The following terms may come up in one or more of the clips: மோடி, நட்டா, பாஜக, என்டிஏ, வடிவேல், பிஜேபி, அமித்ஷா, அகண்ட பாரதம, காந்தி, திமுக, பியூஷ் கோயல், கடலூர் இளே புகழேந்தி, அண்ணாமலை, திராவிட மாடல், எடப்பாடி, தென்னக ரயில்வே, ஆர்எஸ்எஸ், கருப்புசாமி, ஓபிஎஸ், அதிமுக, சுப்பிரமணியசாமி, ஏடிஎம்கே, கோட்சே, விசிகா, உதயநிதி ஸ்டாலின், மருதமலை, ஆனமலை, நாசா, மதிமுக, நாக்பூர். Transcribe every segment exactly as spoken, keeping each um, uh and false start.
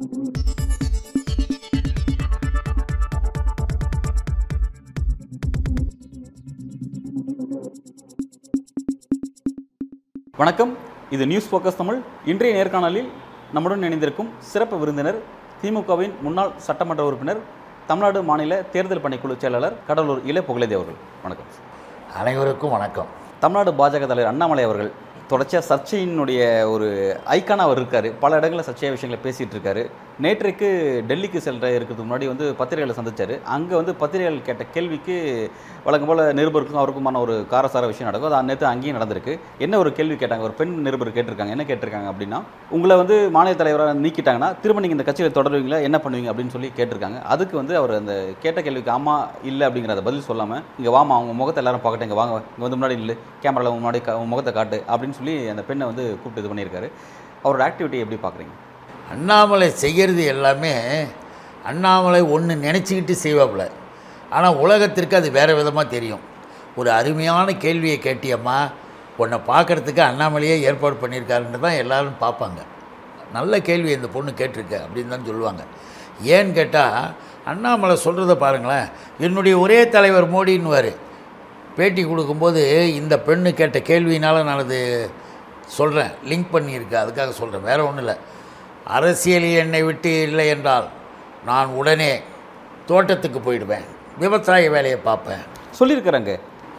வணக்கம், இது news focus Tamil. இன்றைய நேர்காணலில் நம்முடன் இணைந்திருக்கும் சிறப்பு விருந்தினர் திமுகவின் முன்னாள் சட்டமன்ற உறுப்பினர், தமிழ்நாடு மாநில தேர்தல் பணிக்குழு செயலாளர் கடலூர் இளே புகழேந்தி அவர்கள். வணக்கம். அனைவருக்கும் வணக்கம். தமிழ்நாடு பாஜக தலைவர் அண்ணாமலை அவர்கள் தொடர்ச்சியாக சர்ச்சையினுடைய ஒரு ஐக்கானாக அவர் இருக்கார். பல இடங்களில் சர்ச்சையாக விஷயங்களை பேசிகிட்டு இருக்காரு. நேற்றைக்கு டெல்லிக்கு செல்ற இருக்கிறதுக்கு முன்னாடி வந்து பத்திரிகைகளை சந்தித்தார். அங்கே வந்து பத்திரிகைகள் கேட்ட கேள்விக்கு வழக்கம் போல் நிருபருக்கும் அவருக்குமான ஒரு காரசார விஷயம் நடக்கும். அது நேற்று அங்கேயும் நடந்திருக்கு. என்ன ஒரு கேள்வி கேட்டாங்க, ஒரு பெண் நிருபர் கேட்டிருக்காங்க. என்ன கேட்டிருக்காங்க அப்படின்னா, உங்களை வந்து மாநில தலைவராக நீக்கிட்டாங்கன்னா திரும்ப நீங்கள் இந்த கட்சியில் தொடருவீங்களா, என்ன பண்ணுவீங்க அப்படின்னு சொல்லி கேட்டிருக்காங்க. அதுக்கு வந்து அவர் அந்த கேட்ட கேள்விக்கு ஆமா இல்லை அப்படிங்கிறத பதில் சொல்லாமல், இங்கே வாமா அவங்க முகத்தை எல்லாரும் பார்க்கட்டும், இங்கே வாங்க, இங்கே வந்து முன்னாடி இல்லை கேமராவில் முன்னாடி முகத்தை காட்டு அப்படின்னு சொல்லி அந்த பெண்ணை வந்து கூப்பிட்டு இது பண்ணியிருக்காரு. அவரோட ஆக்டிவிட்டி எப்படி பார்க்குறீங்க? அண்ணாமலை செய்கிறது எல்லாமே அண்ணாமலை ஒன்று நினச்சிக்கிட்டு செய்வாப்புல, ஆனால் உலகத்திற்கு அது வேறு விதமாக தெரியும். ஒரு அருமையான கேள்வியை கேட்டியம்மா, உன்னை பார்க்குறதுக்கு அண்ணாமலையே ஏற்பாடு பண்ணியிருக்காருன்னு தான் எல்லோரும் பார்ப்பாங்க. நல்ல கேள்வி இந்த பொண்ணு கேட்டிருக்க அப்படின்னு தான் சொல்லுவாங்க. ஏன்னு கேட்டால், அண்ணாமலை சொல்கிறத பாருங்களேன். என்னுடைய ஒரே தலைவர் மோடின்னுவார். பேட்டி கொடுக்கும்போது இந்த பெண்ணு கேட்ட கேள்வினால் நான் அது சொல்கிறேன், லிங்க் பண்ணியிருக்கேன், அதுக்காக சொல்கிறேன், வேறு ஒன்றும் இல்லை. அரசியலில் என்னை விட்டு இல்லை என்றால் நான் உடனே தோட்டத்துக்கு போயிடுவேன், விவசாய வேலையை பார்ப்பேன் சொல்லியிருக்கிறாங்க.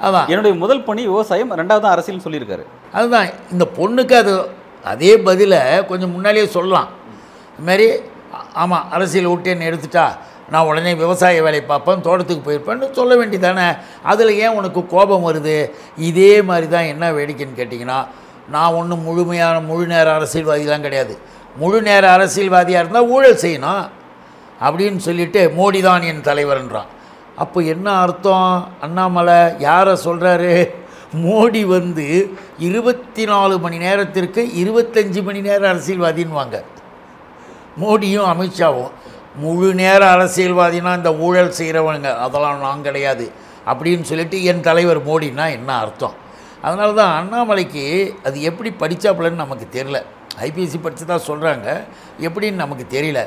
அதான் என்னுடைய முதல் பணி விவசாயம், ரெண்டாவது அரசியல்னு சொல்லியிருக்காரு. அதுதான் இந்த பொண்ணுக்கு அது அதே பதிலை கொஞ்சம் முன்னாலேயே சொல்லலாம். இதுமாரி ஆமாம், அரசியல் விட்டு என்னை எடுத்துட்டா நான் உடனே விவசாய வேலை பார்ப்பேன், தோட்டத்துக்கு போயிருப்பேன்னு சொல்ல வேண்டியதானே. அதில் ஏன் உனக்கு கோபம் வருது? இதே மாதிரி தான் என்ன வேடிக்கைன்னு கேட்டிங்கன்னா, நான் ஒன்றும் முழுமையான முழு நேர அரசியல்வாதிலாம் கிடையாது. முழு நேர அரசியல்வாதியாக இருந்தால் ஊழல் செய்யணும் அப்படின்னு சொல்லிவிட்டு மோடி தான் என் தலைவர்ன்றான். அப்போ என்ன அர்த்தம்? அண்ணாமலை யாரை சொல்கிறாரு? மோடி வந்து இருபத்தி நாலு மணி நேரத்திற்கு இருபத்தஞ்சி மணி நேர அரசியல்வாதின்வாங்க. மோடியும் அமித்ஷாவும் முழு நேர அரசியல்வாதினா இந்த ஊழல் செய்கிறவங்க, அதெல்லாம் நான் கிடையாது அப்படின்னு சொல்லிட்டு என் தலைவர் மோடினா என்ன அர்த்தம்? அதனால தான் அண்ணாமலைக்கு அது எப்படி படித்தாப்புலன்னு நமக்கு தெரியல. ஐபிஎஸ்சி படித்து தான் சொல்கிறாங்க, எப்படின்னு நமக்கு தெரியல.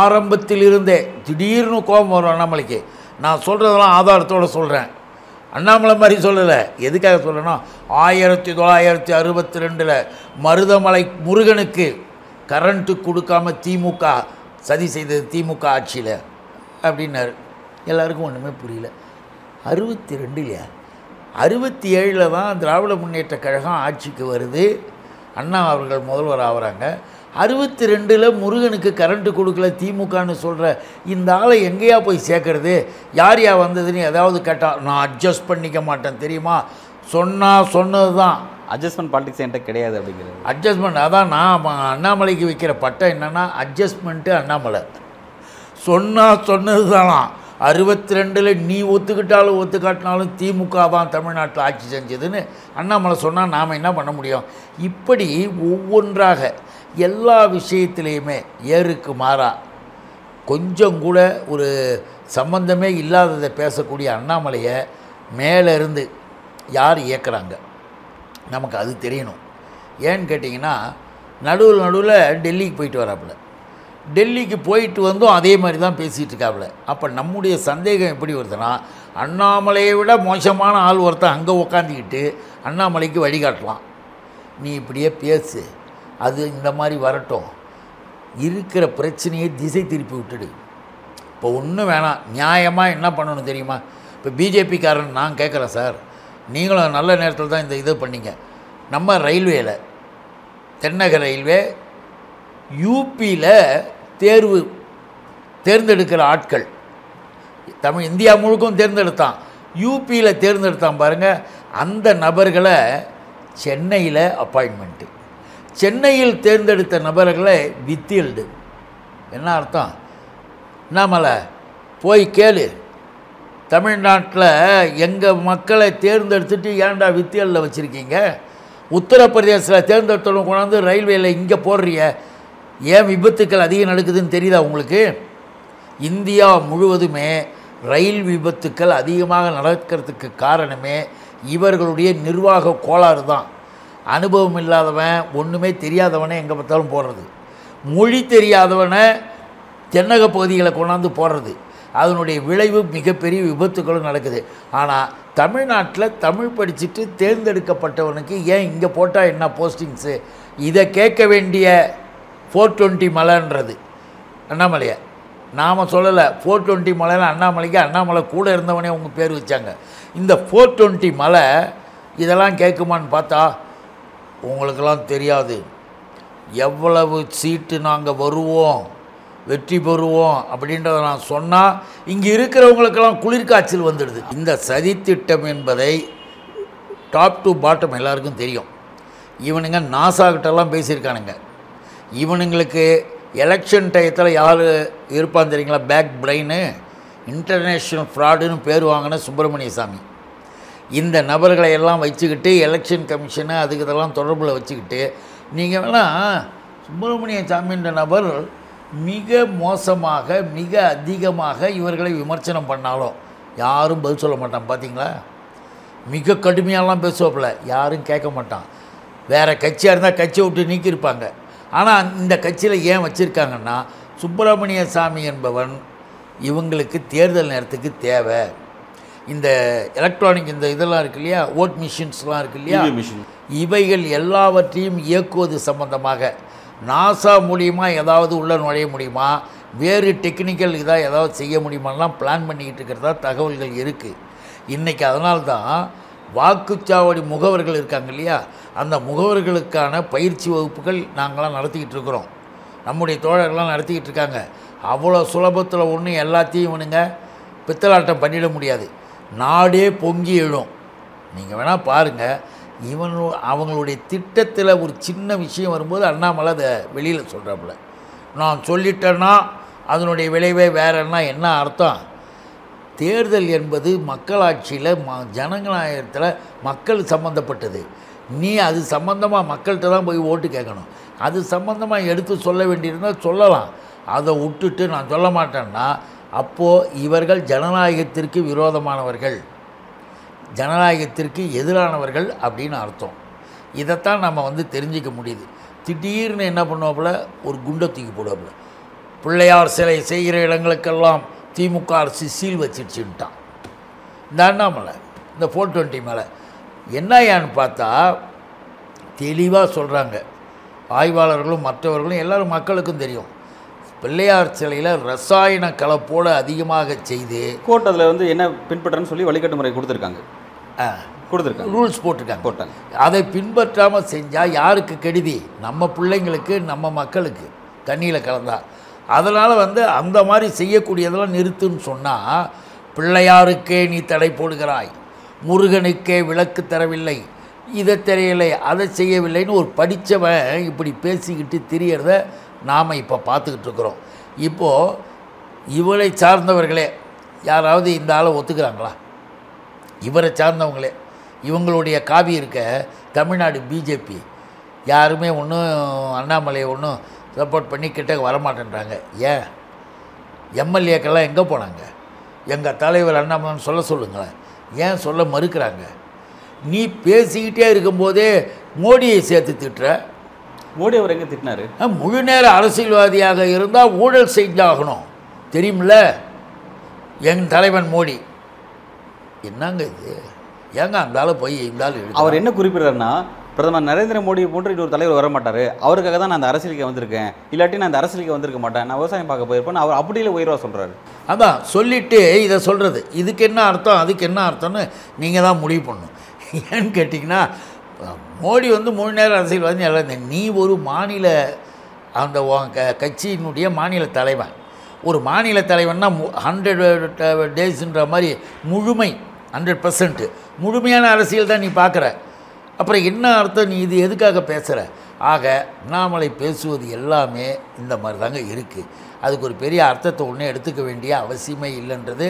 ஆரம்பத்திலிருந்தே திடீர்னு கோபம் வரும் அண்ணாமலைக்கு. நான் சொல்கிறதெல்லாம் ஆதாரத்தோடு சொல்கிறேன், அண்ணாமலை மாதிரி சொல்லலை. எதுக்காக சொல்லணும்னா, ஆயிரத்தி தொள்ளாயிரத்தி அறுபத்தி ரெண்டில் மருதமலை முருகனுக்கு கரண்ட்டு கொடுக்காமல் திமுக சதி செய்தது திமுக ஆட்சியில் அப்படின்னாரு. எல்லாருக்கும் ஒன்றுமே புரியல. அறுபத்தி ரெண்டுலையா அறுபத்தி ஏழில் தான் திராவிட முன்னேற்றக் கழகம் ஆட்சிக்கு வருது, அண்ணா அவர்கள் முதல்வர் ஆகிறாங்க. அறுபத்தி ரெண்டில் முருகனுக்கு கரண்ட்டு கொடுக்கல திமுகன்னு சொல்கிற இந்த ஆளை எங்கேயா போய் சேர்க்கறது? யார் யா வந்ததுன்னு ஏதாவது கேட்டால் நான் அட்ஜஸ்ட் பண்ணிக்க மாட்டேன் தெரியுமா, சொன்னால் சொன்னது தான். அட்ஜஸ்ட்மெண்ட் பாலிடிக்ஸ் என்கிட்ட கிடையாது அப்படிங்கிறது. அட்ஜஸ்ட்மெண்ட் அதான் நான் அண்ணாமலைக்கு வைக்கிற பட்டம் என்னென்னா அட்ஜஸ்ட்மெண்ட்டு. அண்ணாமலை சொன்னால் சொன்னது தானா? அறுபத்தி ரெண்டில் நீ ஒத்துக்கிட்டாலும் ஒத்துக்காட்டினாலும் திமுக தான் தமிழ்நாட்டில் ஆட்சி செஞ்சதுன்னு அண்ணாமலை சொன்னால் நாம் என்ன பண்ண முடியும்? இப்படி ஒவ்வொன்றாக எல்லா விஷயத்துலேயுமே ஏருக்கு மாறா கொஞ்சம் கூட ஒரு சம்பந்தமே இல்லாததை பேசக்கூடிய அண்ணாமலையை மேலேருந்து யார் இயக்குறாங்க நமக்கு அது தெரியணும். ஏன்னு கேட்டிங்கன்னா, நடுவில் நடுவில் டெல்லிக்கு போயிட்டு வராப்புல, டெல்லிக்கு போயிட்டு வந்தும் அதே மாதிரி தான் பேசிகிட்டு இருக்காப்புல. அப்போ நம்முடைய சந்தேகம் எப்படி வருதுன்னா, அண்ணாமலையை விட மோசமான ஆள் ஒருத்தன் அங்கே உக்காந்துக்கிட்டு அண்ணாமலைக்கு வழிகாட்டலாம். நீ இப்படியே பேசு, அது இந்த மாதிரி வரட்டும், இருக்கிற பிரச்சனையை திசை திருப்பி விட்டுடு. இப்போ ஒன்றும் வேணாம், நியாயமாக என்ன பண்ணணும் தெரியுமா? இப்போ பிஜேபிக்காரன் நான் கேட்குறேன், சார் நீங்களும் நல்ல நேரத்தில் தான் இந்த இது பண்ணிங்க. நம்ம ரயில்வேயில், தென்னக ரயில்வே யூபியில் தேர்வு தேர்ந்தெடுக்கிற ஆட்கள் தமிழ் இந்தியா முழுக்கும் தேர்ந்தெடுத்தான், யூபியில் தேர்ந்தெடுத்தான் பாருங்கள். அந்த நபர்களை சென்னையில் அப்பாயின்மெண்ட்டு, சென்னையில் தேர்ந்தெடுத்த நபர்களை வித்தியல்டு. என்ன அர்த்தம்? நம்மளை போய் கேளு, தமிழ்நாட்டில் எங்கள் மக்களை தேர்ந்தெடுத்துட்டு ஏன்டா வித்தியலில் வச்சுருக்கீங்க? உத்தரப்பிரதேசத்தில் தேர்ந்தெடுத்தவங்க கொண்டாந்து ரயில்வேயில் இங்கே போடுறிய, ஏன் விபத்துக்கள் அதிகம் நடக்குதுன்னு தெரியுதா உங்களுக்கு? இந்தியா முழுவதுமே ரயில் விபத்துக்கள் அதிகமாக நடக்கிறதுக்கு காரணமே இவர்களுடைய நிர்வாக கோளாறு தான். அனுபவம் இல்லாதவன், ஒன்றுமே தெரியாதவனே எங்கே பார்த்தாலும் போடுறது. மொழி தெரியாதவனை தென்னக பகுதிகளை கொண்டாந்து போடுறது, அதனுடைய விளைவு மிகப்பெரிய விபத்துக்களும் நடக்குது. ஆனால் தமிழ்நாட்டில் தமிழ் படிச்சுட்டு தேர்ந்தெடுக்கப்பட்டவனுக்கு ஏன் இங்கே போட்டால் என்ன போஸ்டிங்ஸு, இதை கேட்க வேண்டிய ஃபோர் டுவெண்ட்டி மலைன்றது அண்ணாமலையை நாம் சொல்லலை. ஃபோர் டுவெண்ட்டி மலையில் அண்ணாமலைக்கு அண்ணாமலை கூட இருந்தவனே அவங்க பேர் வச்சாங்க. இந்த ஃபோர் டுவெண்ட்டி மலை இதெல்லாம் கேட்குமான்னு பார்த்தா உங்களுக்கெல்லாம் தெரியாது, எவ்வளவு சீட்டு நாங்கள் வருவோம் வெற்றி பெறுவோம் அப்படின்றத நான் சொன்னால் இங்கே இருக்கிறவங்களுக்கெல்லாம் குளிர்காய்ச்சல் வந்துடுது. இந்த சதித்திட்டம் என்பதை டாப் டு பாட்டம் எல்லாருக்கும் தெரியும். இவனுங்க நாசாக்கிட்டெல்லாம் பேசியிருக்கானுங்க. இவனுங்களுக்கு எலெக்ஷன் டயத்தில் யார் இருப்பான் தெரியுங்களா? பேக் பிரெயின்னு, இன்டர்நேஷ்னல் ஃப்ராடுன்னு பேர் வாங்கின சுப்பிரமணியசாமி. இந்த நபர்களை எல்லாம் வச்சுக்கிட்டு எலெக்ஷன் கமிஷனு அதுக்கு இதெல்லாம் தொடர்பில் வச்சுக்கிட்டு நீங்கள் வேணால் சுப்பிரமணியசாமின்ற நபர் மிக மோசமாக மிக அதிகமாக இவர்களை விமர்சனம் பண்ணாலும் யாரும் பதில் சொல்ல மாட்டான். பார்த்தீங்களா, மிக கடுமையாலாம் பேசுவாப்பில், யாரும் கேட்க மாட்டான். வேறு கட்சியாக இருந்தால் கட்சியை விட்டு நீக்கியிருப்பாங்க. ஆனால் இந்த கட்சியில் ஏன் வச்சுருக்காங்கன்னா, சுப்பிரமணியசாமி என்பவன் இவங்களுக்கு தேர்தல் நேரத்துக்கு தேவை. இந்த எலக்ட்ரானிக் இந்த இதெல்லாம் இருக்கு இல்லையா, ஓட் மிஷின்ஸ்லாம் இருக்கு இல்லையா, இவைகள் எல்லாவற்றையும் இயக்குவது சம்பந்தமாக நாசா மூலியமாக ஏதாவது உள்ளே நுழைய முடியுமா, வேறு டெக்னிக்கல் இதாக ஏதாவது செய்ய முடியுமாலாம் பிளான் பண்ணிக்கிட்டு இருக்கிறதா தகவல்கள் இருக்குது இன்றைக்கி. அதனால்தான் வாக்குச்சாவடி முகவர்கள் இருக்காங்க இல்லையா, அந்த முகவர்களுக்கான பயிற்சி வகுப்புகள் நாங்களாம் நடத்திக்கிட்டு இருக்கிறோம், நம்முடைய தோழர்கள்லாம் நடத்திக்கிட்டு இருக்காங்க. அவ்வளோ சுலபத்தில் ஒன்று எல்லாத்தையும் இவனுங்க பித்தலாட்டம் பண்ணிட முடியாது, நாடே பொங்கி எழும். நீங்கள் வேணால் பாருங்கள். இவன் அவங்களுடைய திட்டத்தில் ஒரு சின்ன விஷயம் வரும்போது அண்ணாமலை அதை வெளியில் சொல்கிறாப்புல, நான் சொல்லிட்டேன்னா அதனுடைய விளைவே வேறன்னா என்ன அர்த்தம்? தேர்தல் என்பது மக்களாட்சியில் ம ஜனநாயகத்தில் மக்கள் சம்மந்தப்பட்டது. நீ அது சம்மந்தமாக மக்கள்கிட்ட தான் போய் ஓட்டு கேட்கணும். அது சம்மந்தமாக எடுத்து சொல்ல வேண்டியிருந்தால் சொல்லலாம். அதை விட்டுட்டு நான் சொல்ல மாட்டேன்னா அப்போது இவர்கள் ஜனநாயகத்திற்கு விரோதமானவர்கள், ஜனநாயகத்திற்கு எதிரானவர்கள் அப்படின்னு அர்த்தம். இதைத்தான் நம்ம வந்து தெரிஞ்சிக்க முடியுது. திடீர்னு என்ன பண்ணுவோம்ல, ஒரு குண்டை தூக்கி போடுவோம்ல, பிள்ளையார் சிலை செய்கிற இடங்களுக்கெல்லாம் திமுக அரசு சீல் வச்சிடுச்சுட்டான் இந்த அண்ணாமலை, இந்த ஃபோர் டுவெண்ட்டி மேலே. என்னையான்னு பார்த்தா தெளிவாக சொல்கிறாங்க ஆய்வாளர்களும் மற்றவர்களும் எல்லோரும், மக்களுக்கும் தெரியும். பிள்ளையார் சிலையில் ரசாயன கலப்போடு அதிகமாக செய்து கோர்ட் அதில் வந்து என்ன பின்பற்றன்னு சொல்லி வழிகாட்டு முறை கொடுத்துருக்காங்க, கொடுத்துருக்காங்க, ரூல்ஸ் போட்டிருக்காங்க, போட்டாங்க. அதை பின்பற்றாமல் செஞ்சால் யாருக்கு கெடுதி? நம்ம பிள்ளைங்களுக்கு, நம்ம மக்களுக்கு தண்ணியில் கலந்தா. அதனால் வந்து அந்த மாதிரி செய்யக்கூடியதெல்லாம் நிறுத்துன்னு சொன்னால், பிள்ளையாருக்கே நீ தடை போடுகிறாய், முருகனுக்கே விளக்கு தரவில்லை, இதை தெரியலை அதை செய்யவில்லைன்னு ஒரு படித்தவன் இப்படி பேசிக்கிட்டு தெரியறத நாம் இப்போ பார்த்துக்கிட்டு இருக்கிறோம். இப்போது இவரை சார்ந்தவர்களே யாராவது இந்த ஆளை ஒத்துக்கிறாங்களா? இவரை சார்ந்தவங்களே இவங்களுடைய காவி இருக்க தமிழ்நாடு பிஜேபி யாருமே ஒன்றும் அண்ணாமலையை ஒன்றும் சப்போர்ட் பண்ணி கிட்ட வரமாட்டேன்றாங்க. ஏன்? எம்எல்ஏக்கெல்லாம் எங்கே போனாங்க? எங்கள் தலைவர் அண்ணாமலைன்னு சொல்ல சொல்லுங்களேன். ஏன் சொல்ல மறுக்கிறாங்க? நீ பேசிக்கிட்டே இருக்கும்போதே மோடியை சேர்த்து திட்டுற. மோடி அவர் எங்கே திட்டினார்? முழு நேர அரசியல்வாதியாக இருந்தால் ஊழல் செய்தாகணும் தெரியுமில்ல என் தலைவன் மோடி. என்னங்க இது? ஏங்க அந்த ஆள் போய் இந்த ஆள் அவர் என்ன குறிப்பிடுறாருன்னா, பிரதமர் நரேந்திர மோடியை போன்று இன்னொரு தலைவர் வரமாட்டார், அவருக்காக தான் நான் அந்த அரசியலுக்கு வந்திருக்கேன், இல்லாட்டி நான் அந்த அரசியலுக்கு வந்திருக்க மாட்டேன், நான் விவசாயம் பார்க்க போயிருப்பேன், அவர் அப்படியே உயர்வாக சொல்கிறாரு. அதான் சொல்லிவிட்டு இதை சொல்கிறது, இதுக்கு என்ன அர்த்தம் அதுக்கு என்ன அர்த்தம்னு நீங்கள் தான் முடிவு பண்ணணும். ஏன்னு கேட்டிங்கன்னா, மோடி வந்து முழு நேர அரசியல்வாதின்னு எல்லாம், நீ ஒரு மாநில அந்த கட்சியினுடைய மாநில தலைவன். ஒரு மாநில தலைவன்னா ஹண்ட்ரட் டேஸுன்ற மாதிரி முழுமை, ஹண்ட்ரட் பர்சன்ட்டு முழுமையான அரசியல் தான் நீ பார்க்குற. அப்புறம் என்ன அர்த்தம் நீ இது எதுக்காக பேசுகிற? ஆக அண்ணாமலை பேசுவது எல்லாமே இந்த மாதிரி தாங்க இருக்குது. அதுக்கு ஒரு பெரிய அர்த்தத்தை ஒன்றும் எடுத்துக்க வேண்டிய அவசியமே இல்லைன்றது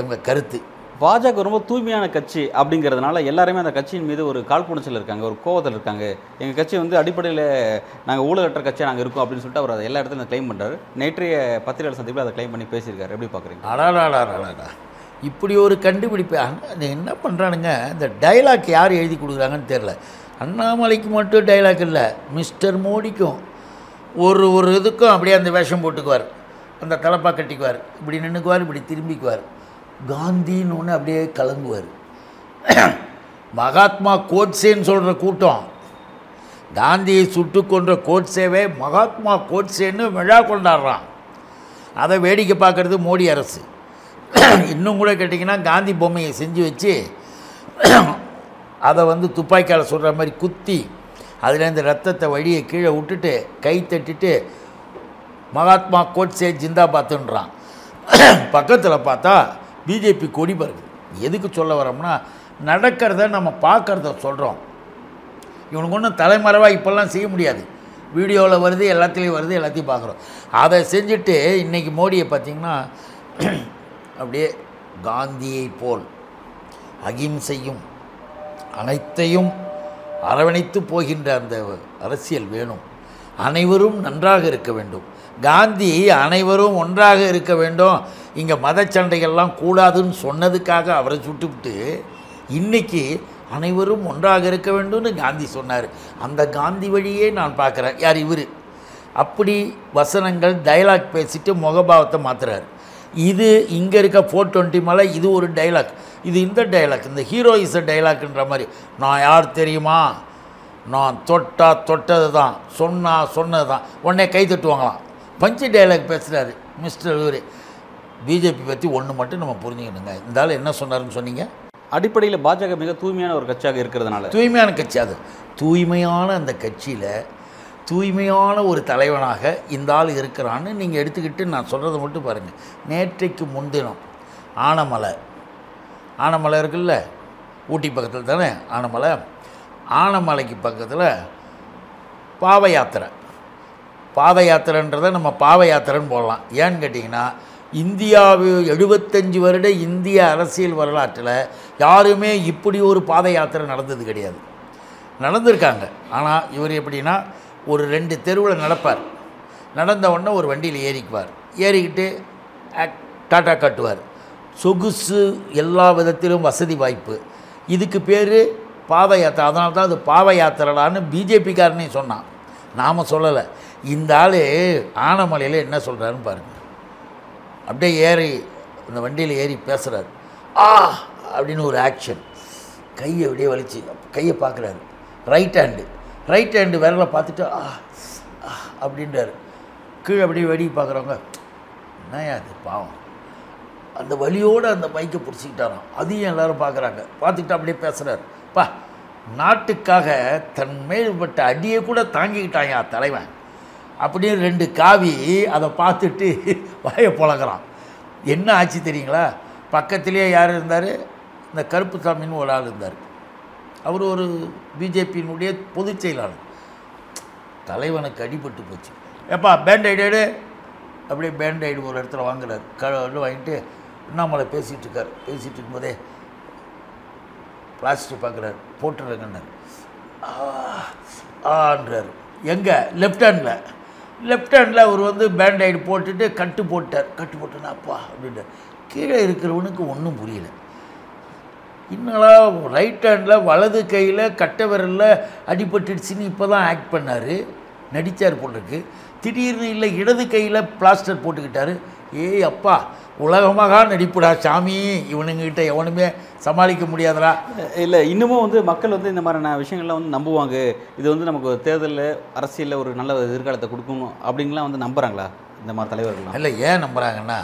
எங்கள் கருத்து. பாஜக ரொம்ப தூய்மையான கட்சி அப்படிங்கிறதுனால எல்லாருமே அந்த கட்சியின் மீது ஒரு காழ்ப்புணர்ச்சியில் இருக்காங்க, ஒரு கோபத்தில் இருக்காங்க. எங்கள் கட்சி வந்து அடிப்படையில் நாங்கள் ஊழலற்ற கட்சியாக நாங்கள் இருக்கோம் அப்படின்னு சொல்லிட்டு அவர் அதை எல்லா இடத்துலையும் கிளைம் பண்ணுறாரு. நேற்றைய பத்திரிகையாளர் சந்திப்பில் அதை கிளைம் பண்ணி பேசியிருக்காரு. எப்படி பார்க்குறீங்க? அடாடாடாடாடா, இப்படி ஒரு கண்டுபிடிப்பு என்ன பண்ணுறானுங்க? இந்த டைலாக் யார் எழுதி கொடுக்குறாங்கன்னு தெரில. அண்ணாமலைக்கு மட்டும் டைலாக் இல்லை, மிஸ்டர் மோடிக்கும் ஒரு ஒரு இதுக்கும் அப்படியே அந்த வேஷம் போட்டுக்குவார், அந்த தலைப்பா கட்டிக்குவார், இப்படி நின்றுக்குவார், இப்படி திரும்பிக்குவார். காந்தின்னு ஒன்று அப்படியே கலங்குவார். மகாத்மா கோட்சேன்னு சொல்கிற கூட்டம், காந்தியை சுட்டு கொன்ற கோட்சேவை மகாத்மா கோட்சேன்னு விழா கொண்டாடுறான். அதை வேடிக்கை பார்க்குறது மோடி அரசு. இன்னும் கூட கேட்டிங்கன்னா காந்தி பொம்மையை செஞ்சு வச்சு அதை வந்து துப்பாக்கியால் சொல்கிற மாதிரி குத்தி அதுலேருந்து ரத்தத்தை வழியை கீழே விட்டுட்டு கை தட்டிட்டு மகாத்மா கோட்சே ஜிந்தாபாத்துன்றான். பக்கத்தில் பார்த்தா பிஜேபி கொடி வருது. எதுக்கு சொல்ல வரோம்னா, நடக்கிறத நம்ம பார்க்குறத சொல்கிறோம். இவனுக்கு ஒன்றும் தலைமறைவாக இப்போல்லாம் செய்ய முடியாது. வீடியோவில் வருது, எல்லாத்துலேயும் வருது, எல்லாத்தையும் பார்க்குறோம். அதை செஞ்சுட்டு இன்றைக்கி மோடியை பார்த்திங்கன்னா அப்படியே காந்தியை போல் அகிம்சையும் அனைத்தையும் அரவணைத்து போகின்ற அந்த அரசியல் வேணும். அனைவரும் நன்றாக இருக்க வேண்டும். காந்தி அனைவரும் ஒன்றாக இருக்க வேண்டும், இங்கே மதச்சண்டைகள்லாம் கூடாதுன்னு சொன்னதுக்காக அவரை சுட்டுவிட்டு இன்றைக்கி அனைவரும் ஒன்றாக இருக்க வேண்டும்னு காந்தி சொன்னார். அந்த காந்தி வழியே நான் பார்க்குறேன். யார் இவர்? அப்படி வசனங்கள் டைலாக் பேசிட்டு முகபாவத்தை மாற்றுறார். இது இங்கே இருக்க ஃபோர் டுவெண்ட்டி மலை, இது ஒரு டைலாக், இது இந்த டைலாக், இந்த ஹீரோ இஸ் அ டைலாக்ன்ற மாதிரி. நான் யார் தெரியுமா? நான் தொட்டா தொட்டது தான், சொன்னா சொன்னது தான். உடனே கை தட்டுவாங்களாம். பஞ்சு டைலாக் பேசுகிறாரு மிஸ்டர் இவர். பிஜேபி பற்றி ஒன்று மட்டும் நம்ம புரிஞ்சுக்கணுங்க, இருந்தாலும் என்ன சொன்னார்னு சொன்னீங்க. அடிப்படையில் பாஜக மிக தூய்மையான ஒரு கட்சியாக இருக்கிறதுனால, தூய்மையான கட்சி, அது தூய்மையான அந்த கட்சியில் தூய்மையான ஒரு தலைவனாக இந்த ஆள் இருக்கிறான்னு நீங்கள் எடுத்துக்கிட்டு நான் சொல்கிறத மட்டும் பாருங்கள். நேற்றைக்கு முன்தினம் ஆனமலை, ஆனமலை இருக்குல்ல, ஊட்டி பக்கத்தில் தானே ஆனமலை, ஆனமலைக்கு பக்கத்தில் பாவ யாத்திரை, பாத யாத்திரைன்றதை நம்ம பாவ யாத்திரைன்னு போடலாம். ஏன்னு கேட்டிங்கன்னா, இந்தியாவில் எழுபத்தஞ்சி வருட இந்திய அரசியல் வரலாற்றில் யாருமே இப்படி ஒரு பாத யாத்திரை நடந்தது கிடையாது. நடந்திருக்காங்க, ஆனால் இவர் எப்படின்னா ஒரு ரெண்டு தெருவில் நடப்பார், நடந்த உடனே ஒரு வண்டியில் ஏறிக்குவார், ஏறிக்கிட்டு டாட்டா காட்டுவார். சொகுசு, எல்லா விதத்திலும் வசதி வாய்ப்பு. இதுக்கு பேர் பாத யாத்திரை. அதனால தான் அது பாவ யாத்திரலான்னு பிஜேபிக்காரனே சொன்னான், நாம் சொல்லலை. இந்த ஆள் ஆனமலையில் என்ன சொல்கிறாருன்னு பாருங்கள். அப்படியே ஏறி அந்த வண்டியில் ஏறி பேசுகிறார். ஆ அப்படின்னு ஒரு ஆக்ஷன், கையை அப்படியே வலிச்சு கையை பார்க்குறாரு. ரைட் ஹேண்டு, ரைட் ஹேண்டு விரலை பார்த்துட்டு ஆ அப்படின்றார். கீழே அப்படியே வெடியை பார்க்குறவங்க, என்னையா அது பாவம், அந்த வலியோடு அந்த பைக்கை பிடிச்சிக்கிட்டாராம். அதையும் எல்லோரும் பார்க்குறாங்க, பார்த்துக்கிட்டு அப்படியே பேசுகிறார். பா, நாட்டுக்காக தன் மேல்பட்ட அடியை கூட தாங்கிக்கிட்டாயா தலைவன் அப்படின்னு ரெண்டு காவி அதை பார்த்துட்டு வாய பழகிறான். என்ன ஆச்சு தெரியுங்களா? பக்கத்துலேயே யார் இருந்தார்? இந்த கருப்புசாமின்னு ஒரு ஆள் இருந்தார். அவர் ஒரு பிஜேபியினுடைய பொதுச் செயலாளர். தலைவனுக்கு அடிபட்டு போச்சு. எப்பா பேண்டைடு, அப்படியே பேண்டைடு ஒரு இடத்துல வாங்குறார். கடவுள் வாங்கிட்டு அண்ணாமலை பேசிகிட்டு இருக்கார். பேசிகிட்டு இருக்கும்போதே பிளாஸ்டிக் பார்க்குறாரு, போட்டுறங்கன்னார். ஆன்றார். எங்கே? Left handle. லெஃப்ட் ஹேண்டில் அவர் வந்து பேண்டைடு போட்டுட்டு கட்டு போட்டார். கட்டு போட்டேன்னா அப்பா அப்படின்றார். கீழே இருக்கிறவனுக்கு ஒன்றும் புரியல. இன்னங்களா ரைட் ஹேண்டில் வலது கையில் கட்டை விரலில் அடிபட்டுடுச்சின்னு இப்போ தான் ஆக்ட் பண்ணார், நடித்தார் போட்டிருக்கு. திடீர்னு இல்லை இடது கையில் பிளாஸ்டர் போட்டுக்கிட்டார். ஏய் அப்பா, உலகமாக நடிப்புடா சாமி, இவனுங்கிட்ட எவனுமே சமாளிக்க முடியாதரா. இல்லை, இன்னமும் வந்து மக்கள் வந்து இந்த மாதிரியான விஷயங்கள்லாம் வந்து நம்புவாங்க. இது வந்து நமக்கு தேர்தலில் அரசியலில் ஒரு நல்ல எதிர்காலத்தை கொடுக்கும் அப்படின்லாம் வந்து நம்புகிறாங்களா இந்த மாதிரி தலைவர்கள்லாம்? இல்லை, ஏன் நம்புகிறாங்கன்னா,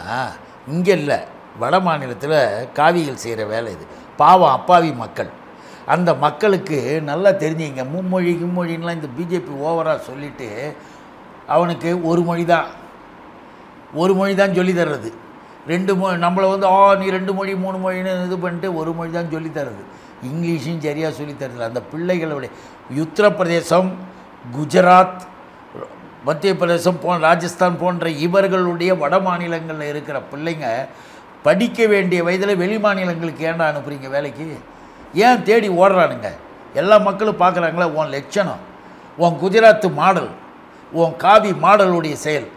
இங்கே இல்லை, வட மாநிலத்தில் காவிகள் செய்கிற வேலை இது. பாவம் அப்பாவி மக்கள். அந்த மக்களுக்கு நல்லா தெரிஞ்சுங்க, மும்மொழி கிம்மொழின்லாம் இந்த பிஜேபி ஓவராக சொல்லிவிட்டு அவனுக்கு ஒரு மொழி தான், ஒரு மொழி தான் சொல்லி தர்றது. ரெண்டு மொழி நம்மளை வந்து ஆ நீ ரெண்டு மொழி மூணு மொழின்னு இது பண்ணிட்டு ஒரு மொழி தான் சொல்லித்தரது. இங்கிலீஷும் சரியாக சொல்லித்தரதில்லை அந்த பிள்ளைகளுடைய. உத்தரப்பிரதேசம், குஜராத், மத்திய பிரதேசம் போ ராஜஸ்தான் போன்ற இவர்களுடைய வட மாநிலங்களில் இருக்கிற பிள்ளைங்க படிக்க வேண்டிய வயதில் வெளி மாநிலங்களுக்கு ஏன்டா அனுப்புகிறீங்க வேலைக்கு? ஏன் தேடி ஓடுறானுங்க? எல்லா மக்களும் பார்க்குறாங்களே உன் லட்சணம், உன் குஜராத்து மாடல், உன் காவி மாடலுடைய செயல்.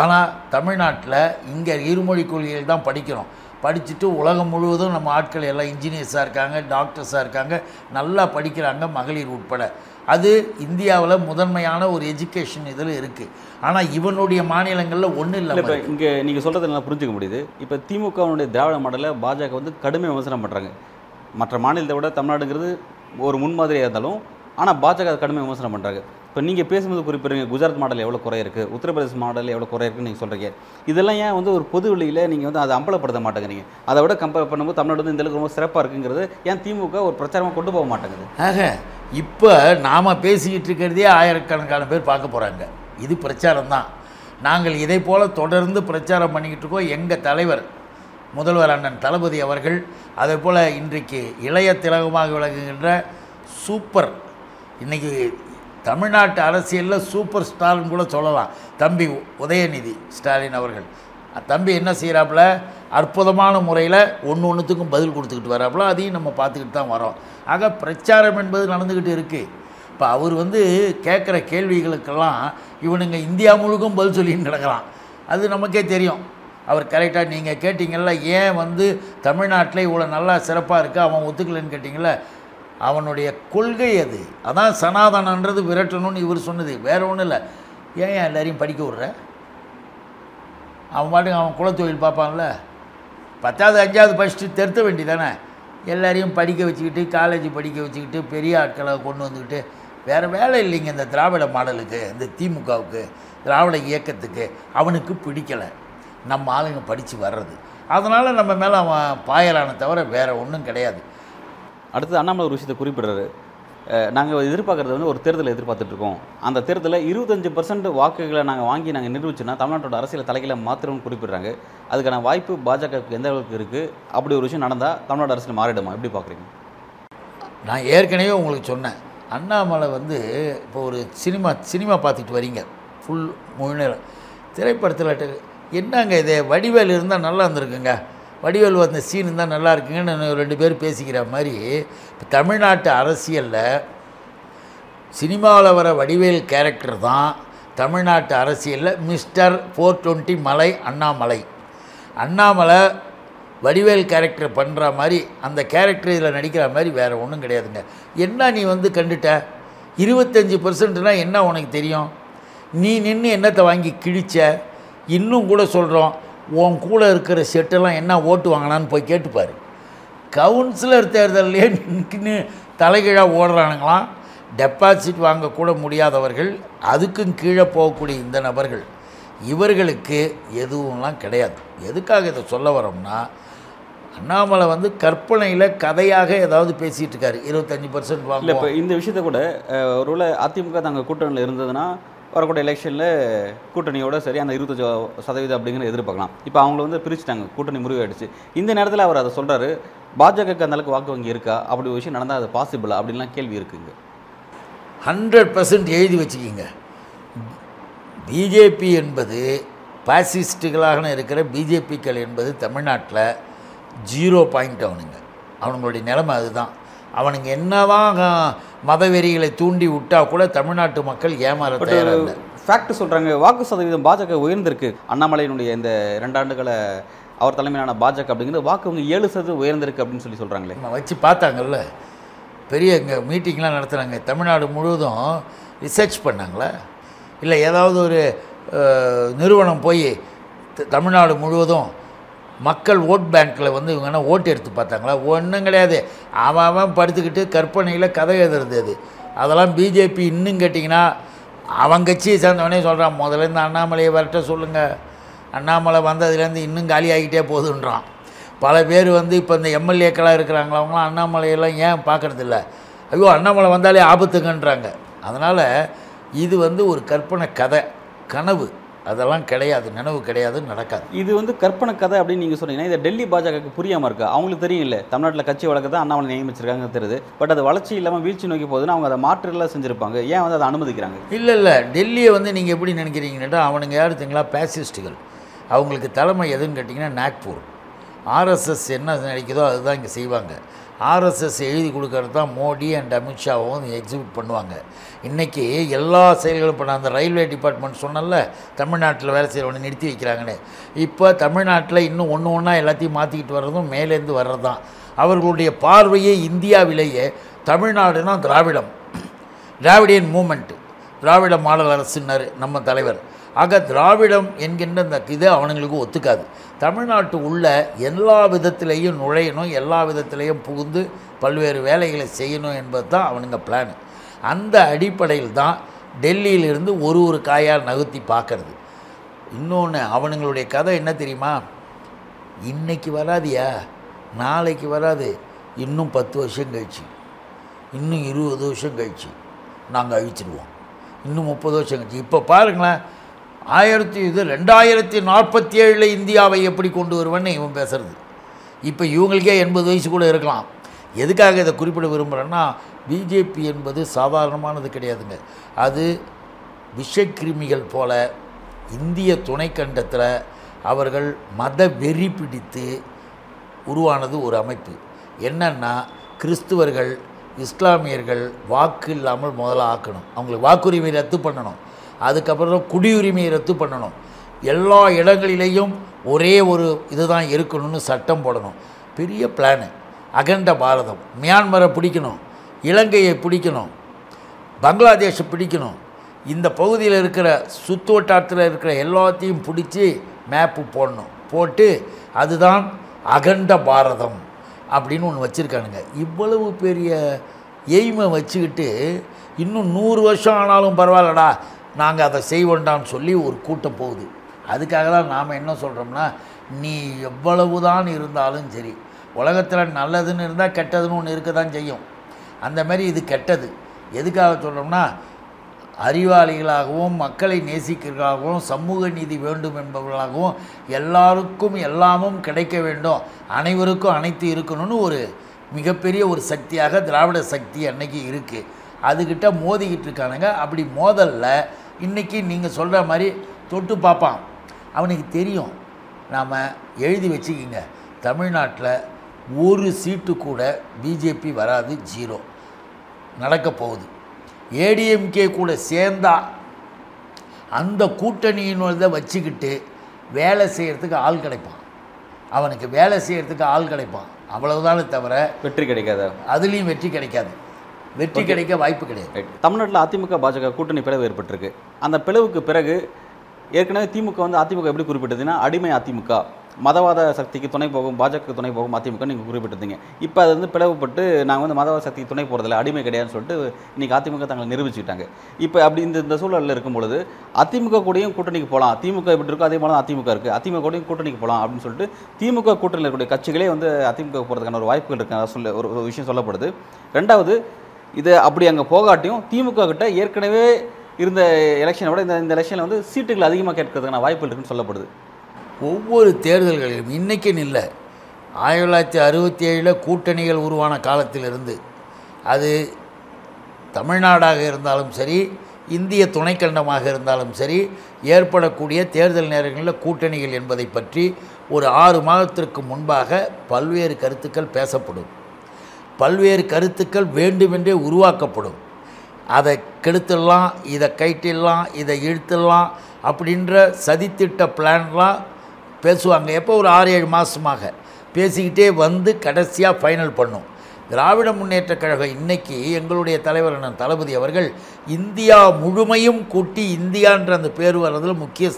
ஆனால் தமிழ்நாட்டில் இங்கே இருமொழி கொள்கையில் தான் படிக்கிறோம். படிச்சுட்டு உலகம் முழுவதும் நம்ம ஆட்கள் எல்லாம் இன்ஜினியர்ஸாக இருக்காங்க, டாக்டர்ஸாக இருக்காங்க, நல்லா படிக்கிறாங்க மகளிர் உட்பட. அது இந்தியாவில் முதன்மையான ஒரு எஜுகேஷன் இதில் இருக்குது. ஆனால் இவனுடைய மாநிலங்களில் ஒன்றும் இல்லை. இப்போ இங்கே நீங்கள் சொல்கிறது நல்லா புரிஞ்சுக்க முடியுது. இப்போ திமுகவுடைய திராவிட மாடலை பாஜக வந்து கடுமையாக விமர்சனம் பண்ணுறாங்க. மற்ற மாநிலத்தை விட தமிழ்நாடுங்கிறது ஒரு முன்மாதிரியாக இருந்தாலும் ஆனால் பாஜக அதை கடுமையாக விமர்சனம் பண்ணுறாங்க. இப்போ நீங்கள் பேசும்போது குறிப்பிடுங்க, குஜராத் மாடல் எவ்வளோ குறை இருக்குது, உத்தரப்பிரதேச மாடல் எவ்வளோ குறை இருக்குன்னு நீங்கள் சொல்கிறீங்க. இதெல்லாம் ஏன் வந்து ஒரு பொது வெளியில் நீங்கள் வந்து அதை அம்பலப்படுத்த மாட்டேங்கிறீங்க? அதை விட கம்பேர் பண்ணும்போது தமிழ்நாடு வந்து இந்தளவுக்கு ரொம்ப சிறப்பாக இருக்குங்கிறது ஏன் திமுக ஒரு பிரச்சாரமாக கொண்டு போக மாட்டேங்குது? ஆக இப்போ நாம் பேசிக்கிட்டு இருக்கிறதே ஆயிரக்கணக்கான பேர் பார்க்க போகிறாங்க. இது பிரச்சாரம் தான். நாங்கள் இதே போல் தொடர்ந்து பிரச்சாரம் பண்ணிக்கிட்டு இருக்கோம். எங்கள் தலைவர் முதல்வர் அண்ணன் தளபதி அவர்கள் அதே போல் இன்றைக்கு இளைய திலகமாக விளங்குகின்ற சூப்பர், இன்றைக்கி தமிழ்நாட்டு அரசியலில் சூப்பர் ஸ்டார்னு கூட சொல்லலாம் தம்பி உதயநிதி ஸ்டாலின் அவர்கள். தம்பி என்ன செய்கிறாப்புல, அற்புதமான முறையில் ஒன்று ஒன்றுத்துக்கும் பதில் கொடுத்துக்கிட்டு வராப்புல. அதையும் நம்ம பார்த்துக்கிட்டு தான் வரோம். ஆக பிரச்சாரம் என்பது நடந்துக்கிட்டு இருக்குது. இப்போ அவர் வந்து கேட்குற கேள்விகளுக்கெல்லாம் இவனுங்க இந்தியா முழுக்கும் பதில் சொல்லின்னு கிடக்கிறான். அது நமக்கே தெரியும். அவர் கரெக்டாக நீங்கள் கேட்டிங்கள, ஏன் வந்து தமிழ்நாட்டில் இவ்வளோ நல்லா சிறப்பாக இருக்குது அவன் ஒத்துக்கலைன்னு கேட்டிங்கள, அவனுடைய கொள்கை அது. அதான் சனாதனன்றது விரட்டணும்னு இவர் சொன்னது, வேற ஒன்றும் இல்லை. ஏன் எல்லாரையும் படிக்க விட்ற? அவன் பாட்டுக்கு அவன் குலத்தொழில் பார்ப்பான்ல, பத்தாவது அஞ்சாவது படிச்சுட்டு திருத்த வேண்டிதானே. எல்லாரையும் படிக்க வச்சுக்கிட்டு, காலேஜ் படிக்க வச்சுக்கிட்டு, பெரிய ஆட்களை கொண்டு வந்துக்கிட்டு வேறு வேலை இல்லைங்க. இந்த திராவிட மாடலுக்கு, இந்த திமுகவுக்கு, திராவிட இயக்கத்துக்கு அவனுக்கு பிடிக்கலை நம்ம ஆளுங்க படித்து வர்றது. அதனால் நம்ம மேலே அவன் பாயலான தவிர வேறு ஒன்றும் கிடையாது. அடுத்தது அண்ணாமலை ஒரு விஷயத்தை குறிப்பிடுறாரு. நாங்கள் எதிர்பார்க்குறது வந்து ஒரு தேர்தலை எதிர்பார்த்துட்ருக்கோம். அந்த தேர்தலில் இருபத்தஞ்சு பர்சன்ட் வாக்குகளை நாங்கள் வாங்கி நாங்கள் நிரூபிச்சோன்னா தமிழ்நாட்டோட அரசியலை தலைகளை மாத்திரம்னு குறிப்பிட்றாங்க. அதுக்கான வாய்ப்பு பாஜகவுக்கு எந்த அளவுக்கு இருக்குது? அப்படி ஒரு விஷயம் நடந்தால் தமிழ்நாடு அரசியல் மாறிடுமா? எப்படி பார்க்குறீங்க? நான் ஏற்கனவே உங்களுக்கு சொன்னேன், அண்ணாமலை வந்து இப்போ ஒரு சினிமா சினிமா பார்த்துட்டு வரீங்க ஃபுல் முழு நேரம் திரைப்படத்தில் என்னங்க இது வடிவேல் இருந்தால் நல்லா இருந்திருக்குங்க, வடிவேல் வந்த சீன் இருந்தால் நல்லா இருக்குங்கன்னு ரெண்டு பேர் பேசிக்கிற மாதிரி இப்போ தமிழ்நாட்டு அரசியலில் சினிமாவில் வர வடிவேல் கேரக்டர் தான் தமிழ்நாட்டு அரசியலில் மிஸ்டர் ஃபோர் டுவெண்ட்டி மலை அண்ணாமலை. அண்ணாமலை வடிவேல் கேரக்டர் பண்ணுற மாதிரி அந்த கேரக்டர் இதில் நடிக்கிற மாதிரி வேறு ஒன்றும் கிடையாதுங்க. என்ன நீ வந்து கண்டுட்ட இருபத்தஞ்சி பர்சன்ட்னால் என்ன உனக்கு தெரியும்? நீ நின்று என்னத்தை வாங்கி கிழிச்ச? இன்னும் கூட சொல்கிறோம், உன் கூட இருக்கிற செட்டெல்லாம் என்ன ஓட்டு வாங்கினான்னு போய் கேட்டுப்பார். கவுன்சிலர் தேர்தலே நின்று தலைகீழாக ஓடுறானுங்களாம். டெபாசிட் வாங்கக்கூட முடியாதவர்கள், அதுக்கும் கீழே போகக்கூடிய இந்த நபர்கள், இவர்களுக்கு எதுவும்லாம் கிடையாது. எதுக்காக இதை சொல்ல வரோம்னா, அண்ணாமலை வந்து கற்பனையில் கதையாக ஏதாவது பேசிகிட்டு இருக்காரு. இருபத்தஞ்சி பர்சன்ட் வாங்க. இப்போ இந்த விஷயத்த கூட ஒருவேளை அதிமுக தங்கள் கூட்டணியில் இருந்ததுன்னா வரக்கூடிய எலெக்ஷனில் கூட்டணியோட சரி அந்த இருபத்தஞ்சு சதவீதம் அப்படிங்கிற எதிர்பார்க்கலாம். இப்போ அவங்கள வந்து பிரிச்சுட்டாங்க, கூட்டணி முறிவாயிடுச்சு. இந்த நேரத்தில் அவர் அதை சொல்கிறாரு, பாஜகவுக்கு அந்தளவுக்கு வாக்கு வங்கி இருக்கா, அப்படி ஒரு விஷயம் நடந்தால் அது பாசிபிளா அப்படின்லாம் கேள்வி இருக்குங்க. ஹண்ட்ரட் பர்சன்ட் எழுதி வச்சுக்கிங்க. பிஜேபி என்பது பாசிஸ்டுகளாக இருக்கிற பிஜேபிக்கள் என்பது தமிழ்நாட்டில் ஜீரோ பாயிண்ட். அவனுங்க அவனுங்களுடைய நிலைமை அதுதான். அவனுங்க என்னதான் மதவெறிகளை தூண்டி விட்டால் கூட தமிழ்நாட்டு மக்கள் ஏமாற தயாராக இல்லை. ஃபேக்ட் சொல்கிறாங்க, வாக்கு சதவீதம் பாஜக உயர்ந்திருக்கு. அண்ணாமலையினுடைய இந்த ரெண்டாண்டுகளை அவர் தலைமையிலான பாஜக அப்படிங்கிறது வாக்கு அவங்க ஏழு சதவீதம் உயர்ந்திருக்கு அப்படின்னு சொல்லி சொல்கிறாங்களே. நம்ம வச்சு பார்த்தாங்கல்ல, பெரிய இங்கே மீட்டிங்லாம் நடத்துகிறாங்க, தமிழ்நாடு முழுவதும் ரிசர்ச் பண்ணாங்களே, இல்லை ஏதாவது ஒரு நிறுவனம் போய் தமிழ்நாடு முழுவதும் மக்கள் ஓட் பேங்க்கில் வந்து இவங்கன்னா ஓட்டு எடுத்து பார்த்தாங்களா? ஒன்றும் கிடையாது. அவன் அவன் படுத்துக்கிட்டு கற்பனையில் கதை எழுதுறது அது. அதெல்லாம் பிஜேபி இன்னும் கேட்டிங்கன்னா அவன் கட்சியை சேர்ந்தவனே சொல்கிறான், முதலேருந்து அண்ணாமலையை வரட்ட சொல்லுங்கள், அண்ணாமலை வந்ததுலேருந்து இன்னும் காலி ஆகிட்டே போகுதுன்றான். பல பேர் வந்து இப்போ இந்த எம்எல்ஏக்களாக இருக்கிறாங்களா, அவங்களாம் அண்ணாமலையெல்லாம் ஏன் பார்க்குறதில்ல, ஐயோ அண்ணாமலை வந்தாலே ஆபத்துங்கன்றாங்க. அதனால் இது வந்து ஒரு கற்பனை கதை, கனவு. அதெல்லாம் கிடையாது, நினைவு கிடையாது, நடக்காது. இது வந்து கற்பனை கதை அப்படின்னு நீங்கள் சொன்னீங்கன்னா இதை டெல்லி பாஜகவுக்கு புரியாமல் இருக்குது. அவங்களுக்கு தெரியும் இல்லை, தமிழ்நாட்டில் கட்சி வழக்கு தான் அண்ணாமலை நியமிச்சிருக்காங்க தெரியுது. பட் அது வளர்ச்சி இல்லாமல் வீழ்ச்சி நோக்கி போகுதுன்னு அவங்க அதை மாற்றெல்லாம் செஞ்சுருப்பாங்க. ஏன் வந்து அதை அனுமதிக்கிறாங்க? இல்லை இல்லை டெல்லியை வந்து நீங்கள் எப்படி நினைக்கிறீங்கன்னா, அவனுங்க யார் தெரியுங்களா, பேசிஸ்டுகள். அவங்களுக்கு தலைமை எதுன்னு கேட்டிங்கன்னா நாக்பூர். ஆர்எஸ்எஸ் என்ன நினைக்குதோ அதுதான் இங்கே செய்வாங்க. ஆர்எஸ்எஸ் எழுதி கொடுக்கறது தான் மோடி அண்ட் அமித்ஷாவும் எக்ஸிக்யூட் பண்ணுவாங்க. இன்றைக்கி எல்லா செயல்களும், இப்போ நான் அந்த ரயில்வே டிபார்ட்மெண்ட் சொன்னல தமிழ்நாட்டில் வேலை செய்கிற ஒன்று நிறுத்தி வைக்கிறாங்கன்னு, இப்போ தமிழ்நாட்டில் இன்னும் ஒன்று ஒன்றா எல்லாத்தையும் மாற்றிக்கிட்டு வர்றதும் மேலேருந்து வர்றது தான். அவர்களுடைய பார்வையே இந்தியாவிலேயே தமிழ்நாடுனா திராவிடம், திராவிடியன் மூமெண்ட்டு, திராவிட மாடல் அரசுனார் நம்ம தலைவர். ஆக திராவிடம் என்கின்ற இந்த இது அவனுங்களுக்கு ஒத்துக்காது. தமிழ்நாட்டு உள்ள எல்லா விதத்திலையும் நுழையணும், எல்லா விதத்திலையும் புகுந்து பல்வேறு வேலைகளை செய்யணும் என்பது தான் அவனுங்க பிளான். அந்த அடிப்படையில் தான் டெல்லியிலிருந்து ஒரு ஒரு காயால் நகர்த்தி பார்க்கறது. இன்னொன்று அவனுங்களுடைய கதை என்ன தெரியுமா, இன்றைக்கி வராதியா, நாளைக்கு வராது, இன்னும் பத்து வருஷம் கழிச்சு, இன்னும் இருபது வருஷம் கழிச்சு நாங்கள் அழிச்சிடுவோம், இன்னும் முப்பது வருஷம் கழிச்சு. இப்போ பாருங்களேன், ஆயிரத்தி இது ரெண்டாயிரத்தி நாற்பத்தி ஏழில் இந்தியாவை எப்படி கொண்டு வருவேன்னு இவன் பேசுகிறது. இப்போ இவங்களுக்கே எண்பது வயசு கூட இருக்கலாம். எதுக்காக இதை குறிப்பிட விரும்புகிறேன்னா, பிஜேபி என்பது சாதாரணமானது கிடையாதுங்க. அது விஷக்கிருமிகள் போல இந்திய துணைக்கண்டத்தில் அவர்கள் மத வெறி பிடித்து உருவானது ஒரு அமைப்பு. என்னென்னா, கிறிஸ்துவர்கள் இஸ்லாமியர்கள் வாக்கு இல்லாமல் முதல்ல ஆக்கணும், அவங்களுக்கு வாக்குரிமையை ரத்து பண்ணணும், அதுக்கப்புறம் குடியுரிமையை ரத்து பண்ணணும், எல்லா இடங்களிலேயும் ஒரே ஒரு இதுதான் இருக்கணும்னு சட்டம் போடணும். பெரிய பிளானு, அகண்ட பாரதம், மியான்மரை பிடிக்கணும், இலங்கையை பிடிக்கணும், பங்களாதேஷை பிடிக்கணும், இந்த பகுதியில் இருக்கிற சுற்று வட்டாரத்தில் இருக்கிற எல்லாத்தையும் பிடிச்சி மேப்பு போடணும், போட்டு அதுதான் அகண்ட பாரதம் அப்படின்னு ஒன்று வச்சுருக்கானுங்க. இவ்வளவு பெரிய எய்மை வச்சுக்கிட்டு இன்னும் நூறு வருஷம் ஆனாலும் பரவாயில்லடா நாங்கள் அதை செய்வோண்டான்னு சொல்லி ஒரு கூட்டம் போகுது. அதுக்காக தான் நாம் என்ன சொல்கிறோம்னா, நீ எவ்வளவு தான் இருந்தாலும் சரி, உலகத்தில் நல்லதுன்னு இருந்தால் கெட்டதுன்னு ஒன்று இருக்க தான் செய்யும். அந்தமாரி இது கெட்டது. எதுக்காக சொல்கிறோம்னா, அறிவாளிகளாகவும் மக்களை நேசிக்கிறவர்களாகவும் சமூக நீதி வேண்டும் என்பவர்களாகவும் எல்லாருக்கும் எல்லாமும் கிடைக்க வேண்டும், அனைவருக்கும் அனைத்து இருக்கணும்னு ஒரு மிகப்பெரிய ஒரு சக்தியாக திராவிட சக்தி அன்னைக்கு இருக்குது. அதுக்கிட்ட மோதிக்கிட்டு இருக்கானுங்க. அப்படி மோதலில் இன்றைக்கி நீங்கள் சொல்கிற மாதிரி தொட்டு பார்ப்பான், அவனுக்கு தெரியும். நாம் எழுதி வச்சுக்கிங்க, தமிழ்நாட்டில் ஒரு சீட்டு கூட பிஜேபி வராது, ஜீரோ நடக்க போகுது. ஏடிஎம்கே கூட சேர்ந்தா அந்த கூட்டணியினதை வச்சுக்கிட்டு வேலை செய்கிறதுக்கு ஆள் கிடைப்பான், அவனுக்கு வேலை செய்கிறதுக்கு ஆள் கிடைப்பான், அவ்வளவுதானே தவிர வெற்றி கிடைக்காது. அதுலேயும் வெற்றி கிடைக்காது, வெற்றி கிடைக்க வாய்ப்பு கிடையாது. தமிழ்நாட்டில் அதிமுக பாஜக கூட்டணி பிளவு ஏற்பட்டிருக்கு. அந்த பிளவுக்கு பிறகு ஏற்கனவே திமுக வந்து அதிமுக எப்படி குறிப்பிட்டதுன்னா, அடிமை அதிமுக, மதவாத சக்திக்கு துணை போகும், பாஜக துணை போகும் அதிமுக நீங்கள் குறிப்பிட்டிருந்தீங்க. இப்போ அது வந்து பிளவுபட்டு நாங்கள் வந்து மதவாத சக்திக்கு துணை போகிறதில்ல, அடிமை கிடையாதுன்னு சொல்லிட்டு இன்றைக்கி அதிமுக தங்களை நிரூபிச்சுக்கிட்டாங்க. இப்போ அப்படி இந்த இந்த சூழலில் இருக்கும்பொழுது அதிமுக கூடயும் கூட்டணிக்கு போகலாம், திமுக எப்படி இருக்கோ அதே போல அதிமுக இருக்குது, அதிமுக கூடயும் கூட்டணிக்கு போகலாம் அப்படின்னு சொல்லிட்டு திமுக கூட்டணியில் இருக்கக்கூடிய கட்சிகளே வந்து அதிமுக போகிறதுக்கான ஒரு வாய்ப்புகள் இருக்காங்க சொல்ல ஒரு விஷயம் சொல்லப்படுது. ரெண்டாவது, இது அப்படி அங்கே போகாட்டியும் திமுக கிட்ட ஏற்கனவே இருந்த எலெக்ஷனை விட இந்த இந்த எலெக்ஷனில் வந்து சீட்டுகள் அதிகமாக கேட்கறதுக்கான வாய்ப்புகள் இருக்குன்னு சொல்லப்படுது. ஒவ்வொரு தேர்தல்களிலும் இன்றைக்கின்னு இல்லை, ஆயிரத்தி தொள்ளாயிரத்தி அறுபத்தி ஏழில் கூட்டணிகள் உருவான காலத்திலிருந்து, அது தமிழ்நாடாக இருந்தாலும் சரி, இந்திய துணைக்கண்டமாக இருந்தாலும் சரி, ஏற்படக்கூடிய தேர்தல் நேரங்களில் கூட்டணிகள் என்பதை பற்றி ஒரு ஆறு மாதத்திற்கு முன்பாக பல்வேறு கருத்துக்கள் பேசப்படும், பல்வேறு கருத்துக்கள் வேண்டுமென்றே உருவாக்கப்படும். அதை கெடுத்துடலாம், இதை கைட்டிடலாம், இதை இழுத்துடலாம் அப்படின்ற சதித்திட்ட பிளான்லாம் பேசுவாங்க. எப்போ ஒரு ஆறு ஏழு மாதமாக பேசிக்கிட்டே வந்து கடைசியாக ஃபைனல் பண்ணும். திராவிட முன்னேற்ற கழகம் இன்றைக்கி எங்களுடைய தலைவர் அண்ணன் தளபதி அவர்கள் இந்தியா முழுமையும் கூட்டி இந்தியான்ற அந்த பேர் வர்றதில் முக்கிய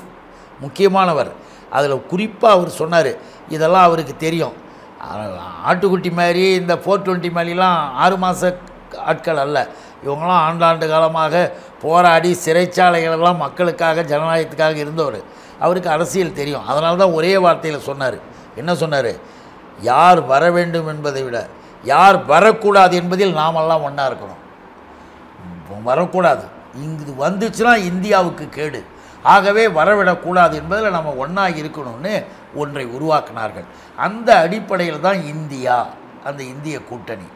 முக்கியமானவர். அதில் குறிப்பாக அவர் சொன்னார், இதெல்லாம் அவருக்கு தெரியும். ஆட்டுக்குட்டி மாதிரி இந்த ஃபோர் டுவெண்ட்டி மாதிரிலாம் ஆறு மாத ஆட்கள் அல்ல, இவங்களாம் ஆண்டாண்டு காலமாக போராடி சிறைச்சாலைகளெல்லாம் மக்களுக்காக ஜனநாயகத்துக்காக இருந்தவர். அவருக்கு அரசியல் தெரியும். அதனால தான் ஒரே வார்த்தையில் சொன்னார். என்ன சொன்னார்? யார் வர வேண்டும் என்பதை விட யார் வரக்கூடாது என்பதில் நாமெல்லாம் ஒன்றா இருக்கணும். வரக்கூடாது, இங்கு வந்துச்சுன்னா இந்தியாவுக்கு கேடு, ஆகவே வரவிடக்கூடாது என்பதில் நம்ம ஒன்றா இருக்கணும்னு ஒன்றை உருவாக்கினார்கள். அந்த அடிப்படையில் தான் இந்தியா, அந்த இந்திய கூட்டணி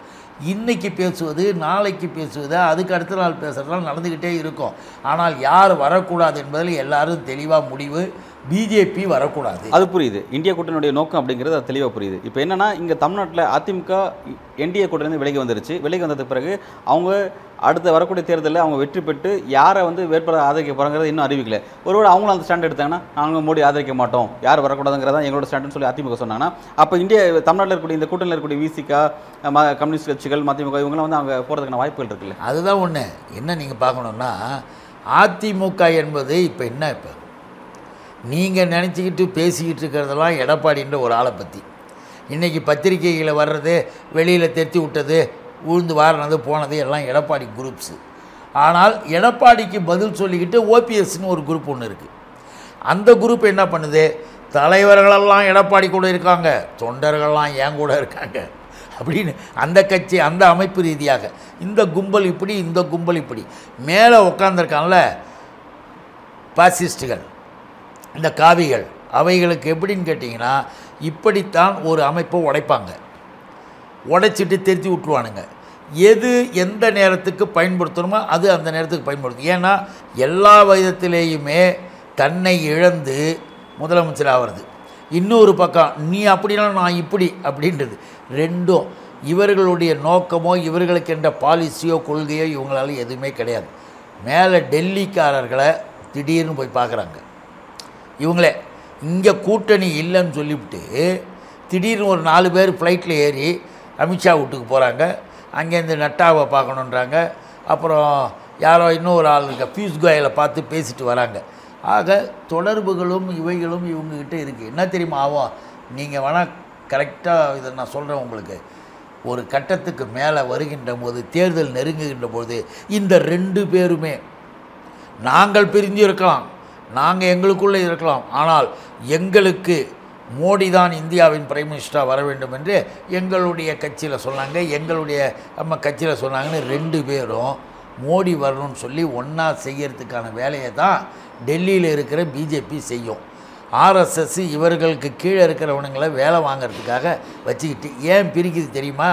இன்றைக்கி பேசுவது, நாளைக்கு பேசுவது, அதுக்கு அடுத்த நாள் பேசுகிறதுலாம் நடந்துக்கிட்டே இருக்கும். ஆனால் யார் வரக்கூடாது என்பதில் எல்லோரும் தெளிவாக முடிவு பிஜேபி வரக்கூடாது, அது புரியுது. இந்திய கூட்டணியுடைய நோக்கம் அப்படிங்கிறது அது தெளிவாக புரியுது. இப்போ என்னென்னா இங்கே தமிழ்நாட்டில் அதிமுக என்டிஏ கூட்டணி விலகி வந்துருச்சு. விலகி வந்ததுக்கு பிறகு அவங்க அடுத்த வரக்கூடிய தேர்தலில் அவங்க வெற்றி பெற்று யாரை வந்து வேட்பாளர் ஆதரிக்க போகிறாங்கிறது இன்னும் அறிவிக்கல. ஒருவேளை அவங்களும் அந்த ஸ்டாண்ட் எடுத்தாங்கன்னா நாங்கள் மோடி ஆதரிக்க மாட்டோம், யார் வரக்கூடாதுங்கிறதான் எங்களோட ஸ்டாண்டுன்னு சொல்லி அதிமுக சொன்னாங்கன்னா, அப்போ இந்திய தமிழ்நாட்டில் இருக்கக்கூடிய இந்த கூட்டணியில் இருக்கக்கூடிய விசிகா, கம்யூனிஸ்ட் கட்சிகள், மதிமுக இவங்களாம் வந்து அவங்க போகிறதுக்கான வாய்ப்புகள் இருக்குல்ல. அதுதான் ஒன்று. என்ன நீங்கள் பார்க்கணுன்னா அதிமுக என்பது இப்போ என்ன, இப்போ நீங்கள் நினச்சிக்கிட்டு பேசிக்கிட்டு இருக்கிறதெல்லாம் எடப்பாடின்ற ஒரு ஆளை பற்றி. இன்றைக்கி பத்திரிகைகளை வர்றது, வெளியில் தெரித்து விட்டது, உழுந்து வாரினது போனது எல்லாம் எடப்பாடி குரூப்ஸு. ஆனால் எடப்பாடிக்கு பதில் சொல்லிக்கிட்டு ஓபிஎஸ்னு ஒரு குரூப் ஒன்று இருக்குது. அந்த குரூப் என்ன பண்ணுது, தலைவர்களெல்லாம் எடப்பாடி கூட இருக்காங்க, தொண்டர்கள்லாம் ஏன் கூட இருக்காங்க அப்படின்னு அந்த கட்சி அந்த அமைப்பு ரீதியாக இந்த கும்பல் இப்படி இந்த கும்பல் இப்படி மேலே உட்காந்துருக்காங்கள பாசிஸ்டுகள், இந்த காவிகள், அவைகளுக்கு எப்படின்னு கேட்டிங்கன்னா இப்படித்தான் ஒரு அமைப்பை உடைப்பாங்க, உடைச்சிட்டு திருத்தி விட்டுருவானுங்க. எது எந்த நேரத்துக்கு பயன்படுத்தணுமோ அது அந்த நேரத்துக்கு பயன்படுத்தும். ஏன்னா எல்லா விதத்திலேயுமே தன்னை இழந்து முதலமைச்சர் ஆகிறது, இன்னொரு பக்கம் நீ அப்படின்னா நான் இப்படி அப்படின்றது ரெண்டும் இவர்களுடைய நோக்கமோ இவர்களுக்கென்ற பாலிசியோ கொள்கையோ இவங்களால எதுவுமே கிடையாது. மேலே டெல்லிக்காரர்களை திடீர்னு போய் பார்க்குறாங்க இவங்களே, இங்கே கூட்டணி இல்லைன்னு சொல்லிவிட்டு திடீர்னு ஒரு நாலு பேர் ஃப்ளைட்டில் ஏறி அமித்ஷா வீட்டுக்கு போகிறாங்க, அங்கேருந்து நட்டாவை பார்க்கணுன்றாங்க, அப்புறம் யாரோ இன்னும் ஒரு ஆள் இருக்க பியூஷ் கோயலை பார்த்து பேசிட்டு வராங்க. ஆக தொடர்புகளும் இவைகளும் இவங்ககிட்ட இருக்குது. என்ன தெரியுமா ஆகும், நீங்கள் வேணால் கரெக்டாக இதை நான் சொல்கிறேன் உங்களுக்கு, ஒரு கட்டத்துக்கு மேலே வருகின்ற போது, தேர்தல் நெருங்குகின்ற போது இந்த ரெண்டு பேருமே நாங்கள் பிரிஞ்சு இருக்கலாம், நாங்கள் எங்களுக்குள்ளே இருக்கலாம், ஆனால் எங்களுக்கு மோடி தான் இந்தியாவின் பிரைம் மினிஸ்டராக வர வேண்டும் என்று எங்களுடைய கட்சியில் சொன்னாங்க, எங்களுடைய நம்ம கட்சியில் சொன்னாங்கன்னு ரெண்டு பேரும் மோடி வரணும்னு சொல்லி ஒன்றா செய்கிறதுக்கான வேலையை தான் டெல்லியில் இருக்கிற பிஜேபி செய்யும். ஆர்எஸ்எஸ் இவர்களுக்கு கீழே இருக்கிறவனுங்களை வேலை வாங்கிறதுக்காக வச்சுக்கிட்டு ஏன் பிரிக்குது தெரியுமா,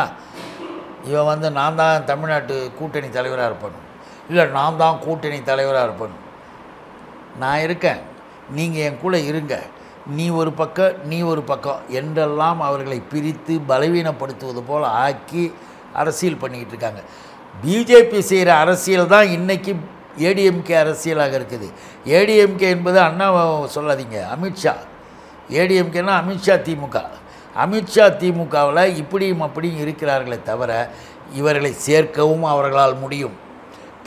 இவன் வந்து நான் தான் தமிழ்நாட்டு கூட்டணி தலைவராக இருப்பணும், இல்லை நான் தான் கூட்டணி தலைவராக இருப்பணும், நான் இருக்கேன் நீங்கள் என் கூட இருங்க, நீ ஒரு பக்கம் நீ ஒரு பக்கம் என்றெல்லாம் அவர்களை பிரித்து பலவீனப்படுத்துவது போல் ஆக்கி அரசியல் பண்ணிக்கிட்டு இருக்காங்க. பிஜேபி செய்கிற அரசியல் தான் இன்றைக்கி ஏடிஎம்கே அரசியலாக இருக்குது. ஏடிஎம்கே என்பது அண்ணா சொல்லாதீங்க, அமித்ஷா ஏடிஎம்கேனா அமித்ஷா திமுக, அமித்ஷா திமுகவில் இப்படியும் அப்படியும் இருக்கிறார்களே தவிர இவர்களை சேர்க்கவும் அவர்களால் முடியும்,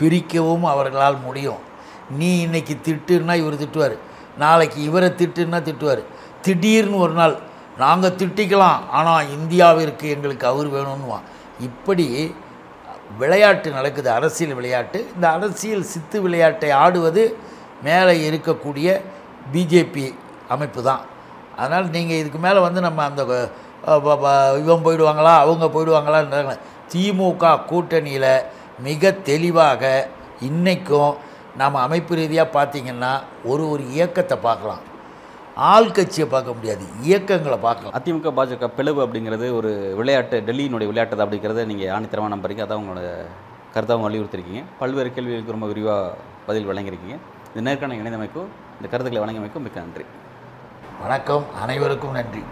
பிரிக்கவும் அவர்களால் முடியும். நீ இன்றைக்கி திட்டுன்னா இவர் திட்டுவார், நாளைக்கு இவரை திட்டுன்னா திட்டுவார், திடீர்னு ஒரு நாள் நாங்கள் திட்டிக்கலாம் ஆனால் இந்தியாவிற்கு எங்களுக்கு அவர் வேணும்னுவான். இப்படி விளையாட்டு நடக்குது, அரசியல் விளையாட்டு. இந்த அரசியல் சித்து விளையாட்டை ஆடுவது மேலே இருக்கக்கூடிய பிஜேபி அமைப்பு தான். அதனால் நீங்கள் இதுக்கு மேலே வந்து நம்ம அந்த இவன் போயிடுவாங்களா அவங்க போயிடுவாங்களான்னு, திமுக கூட்டணியில் மிக தெளிவாக இன்றைக்கும் நாம் அமைப்பு ரீதியாக பார்த்திங்கன்னா ஒரு ஒரு இயக்கத்தை பார்க்கலாம், ஆள்கட்சியை பார்க்க முடியாது, இயக்கங்களை பார்க்கலாம். அதிமுக பாஜக பிளவு அப்படிங்கிறது ஒரு விளையாட்டு, டெல்லியினுடைய விளையாட்டு அப்படிங்கிறத நீங்கள் ஆணித்தரமாக நம்புறீங்க, அதான் உங்களோட கருத்தாகவும் வலியுறுத்திருக்கீங்க. பல்வேறு கேள்விகளுக்கு ரொம்ப விரிவாக பதில் வழங்கியிருக்கீங்க. இந்த நேர்காணல் இணைந்தமைக்கும் இந்த கருத்துக்களை வழங்கியமைக்கும் மிக்க நன்றி. வணக்கம், அனைவருக்கும் நன்றி.